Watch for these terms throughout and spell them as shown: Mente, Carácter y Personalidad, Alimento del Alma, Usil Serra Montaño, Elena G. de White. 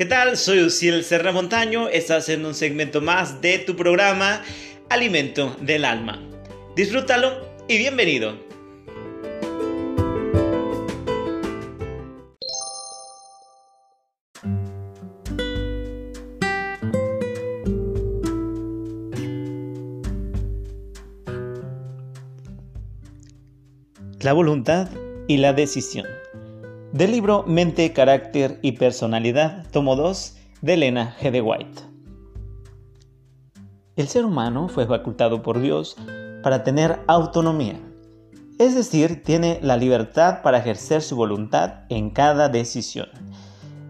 ¿Qué tal? Soy Usil Serra Montaño, estás en un segmento más de tu programa Alimento del Alma. Disfrútalo y bienvenido. La voluntad y la decisión. Del libro Mente, Carácter y Personalidad, tomo 2, de Elena G. de White. El ser humano fue facultado por Dios para tener autonomía, es decir, tiene la libertad para ejercer su voluntad en cada decisión.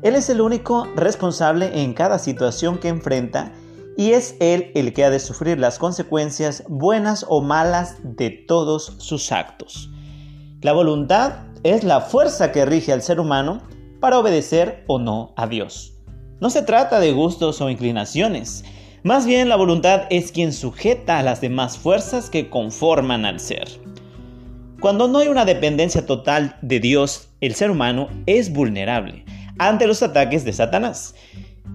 Él es el único responsable en cada situación que enfrenta y es él el que ha de sufrir las consecuencias buenas o malas de todos sus actos. La voluntad es la fuerza que rige al ser humano para obedecer o no a Dios. No se trata de gustos o inclinaciones, más bien la voluntad es quien sujeta a las demás fuerzas que conforman al ser. Cuando no hay una dependencia total de Dios, el ser humano es vulnerable ante los ataques de Satanás,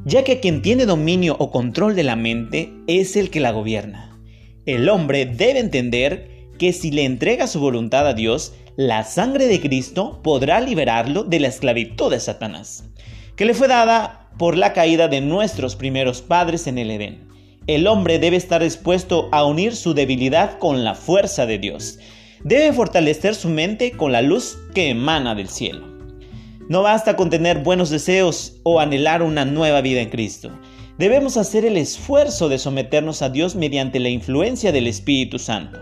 ya que quien tiene dominio o control de la mente es el que la gobierna. El hombre debe entender que si le entrega su voluntad a Dios, la sangre de Cristo podrá liberarlo de la esclavitud de Satanás, que le fue dada por la caída de nuestros primeros padres en el Edén. El hombre debe estar dispuesto a unir su debilidad con la fuerza de Dios. Debe fortalecer su mente con la luz que emana del cielo. No basta con tener buenos deseos o anhelar una nueva vida en Cristo. Debemos hacer el esfuerzo de someternos a Dios mediante la influencia del Espíritu Santo.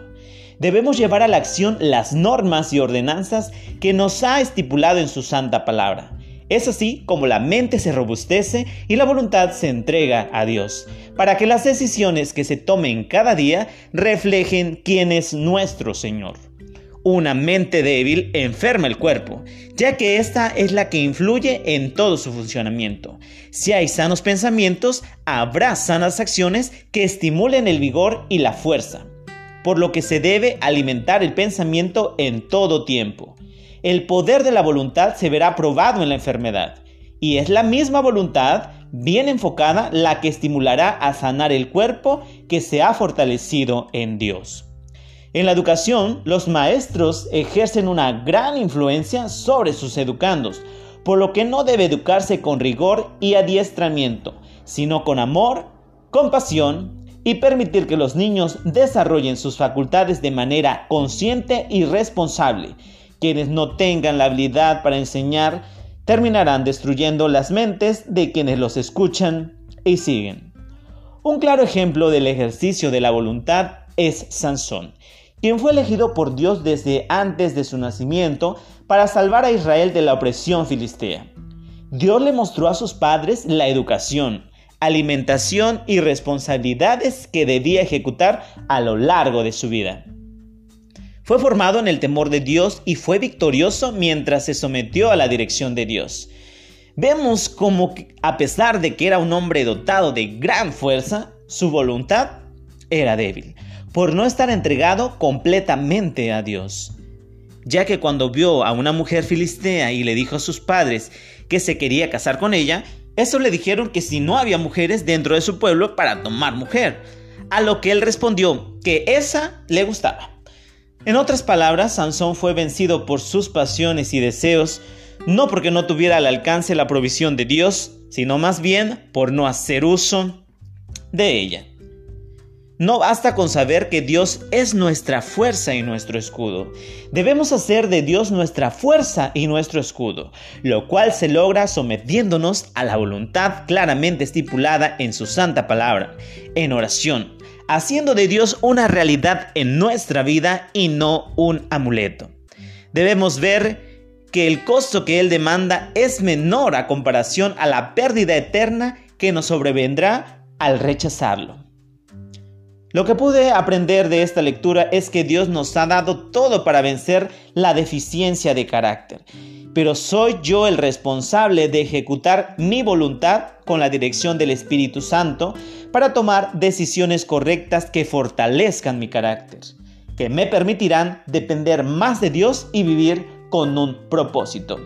Debemos llevar a la acción las normas y ordenanzas que nos ha estipulado en su santa palabra. Es así como la mente se robustece y la voluntad se entrega a Dios, para que las decisiones que se tomen cada día reflejen quién es nuestro Señor. Una mente débil enferma el cuerpo, ya que esta es la que influye en todo su funcionamiento. Si hay sanos pensamientos, habrá sanas acciones que estimulen el vigor y la fuerza, por lo que se debe alimentar el pensamiento en todo tiempo. El poder de la voluntad se verá probado en la enfermedad, y es la misma voluntad, bien enfocada, la que estimulará a sanar el cuerpo que se ha fortalecido en Dios. En la educación, los maestros ejercen una gran influencia sobre sus educandos, por lo que no debe educarse con rigor y adiestramiento, sino con amor, compasión, y permitir que los niños desarrollen sus facultades de manera consciente y responsable. Quienes no tengan la habilidad para enseñar terminarán destruyendo las mentes de quienes los escuchan y siguen. Un claro ejemplo del ejercicio de la voluntad es Sansón, quien fue elegido por Dios desde antes de su nacimiento para salvar a Israel de la opresión filistea. Dios le mostró a sus padres la educación, alimentación y responsabilidades que debía ejecutar a lo largo de su vida. Fue formado en el temor de Dios y fue victorioso mientras se sometió a la dirección de Dios. Vemos como, a pesar de que era un hombre dotado de gran fuerza, su voluntad era débil, por no estar entregado completamente a Dios. Ya que cuando vio a una mujer filistea y le dijo a sus padres que se quería casar con ella, eso le dijeron que si no había mujeres dentro de su pueblo para tomar mujer, a lo que él respondió que esa le gustaba. En otras palabras, Sansón fue vencido por sus pasiones y deseos, no porque no tuviera al alcance la provisión de Dios, sino más bien por no hacer uso de ella. No basta con saber que Dios es nuestra fuerza y nuestro escudo. Debemos hacer de Dios nuestra fuerza y nuestro escudo, lo cual se logra sometiéndonos a la voluntad claramente estipulada en su santa palabra, en oración, haciendo de Dios una realidad en nuestra vida y no un amuleto. Debemos ver que el costo que Él demanda es menor a comparación a la pérdida eterna que nos sobrevendrá al rechazarlo. Lo que pude aprender de esta lectura es que Dios nos ha dado todo para vencer la deficiencia de carácter, pero soy yo el responsable de ejecutar mi voluntad con la dirección del Espíritu Santo para tomar decisiones correctas que fortalezcan mi carácter, que me permitirán depender más de Dios y vivir con un propósito.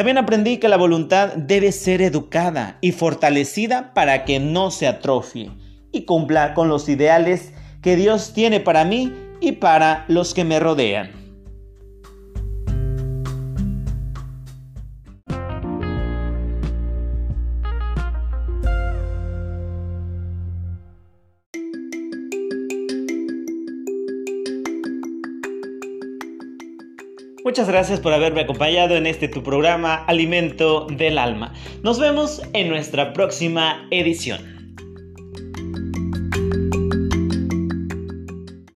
También aprendí que la voluntad debe ser educada y fortalecida para que no se atrofie y cumpla con los ideales que Dios tiene para mí y para los que me rodean. Muchas gracias por haberme acompañado en este tu programa Alimento del Alma. Nos vemos en nuestra próxima edición.